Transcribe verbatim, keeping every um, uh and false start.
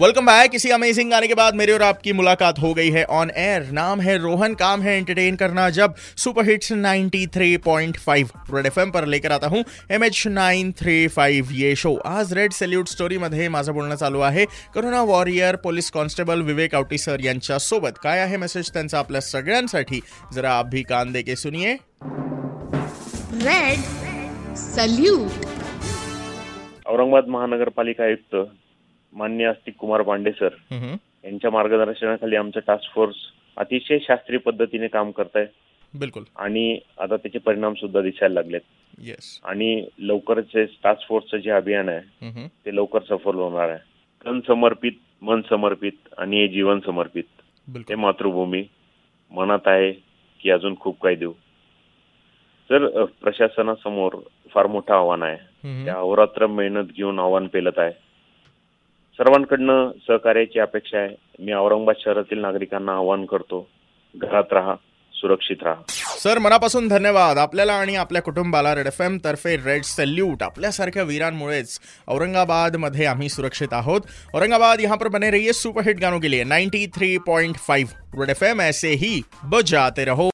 Welcome back. इसी amazing गाने के बाद मेरे और आपकी मुलाकात हो गई है ऑन एयर। नाम है रोहन, काम है एंटरटेन करना। जब सुपर हिट्स तिरानवे पॉइंट पाँच रेड एफ एम पर लेकर आता हूं एम एच नौ सौ पैंतीस ये शो। आज रेड सॅल्यूट स्टोरीमध्ये माझं बोलणं चालू आहे corona warrior police constable Vivek Awati sir यांच्यासोबत। काय आहे मेसेज त्यांचा आपल्या सगळ्यांसाठी, जरा आप भी कान देके सुनिए। Red salute. औरंगाबाद महानगरपालिका आयुक्त माननीय आशुतोष कुमार पांडे सर यांच्या मार्गदर्शनाखाली आमचं टास्क फोर्स अतिशय शास्त्रीय पद्धतीने काम करत आहे। बिलकुल. आणि आता त्याचे परिणाम सुद्धा दिसायला लागलेत. येस. आणि लवकरच टास्क फोर्सचं जे अभियान आहे ते लवकर सफल होणार आहे. तन समर्पित, मन समर्पित आणि जीवन समर्पित. ते मातृभूमी मनात आहे की अजून खूप काही देऊ. तर प्रशासनासमोर फार मोठं आव्हान आहे. त्या अहोरात्र मेहनत घेऊन आव्हान पेलत आहे. सर्वांकडनं सहकार्याची अपेक्षा आहे. मी औरंगाबाद शहरातील नागरिकांना आवाहन करतो, घरात राहा, सुरक्षित राहा. सर मनापासून धन्यवाद आपल्याला आणि आपल्या कुटुंबाला. रेड एफ एम तर्फे रेड सॅल्यूट. आपल्यासारख्या वीरांमुळेच औरंगाबाद मध्ये आम्ही सुरक्षित आहोत. औरंगाबाद यहाँ पर बने रहिए सुपरहिट गानों के लिए ninety three point five red F M. ऐसे ही बजाते रहो.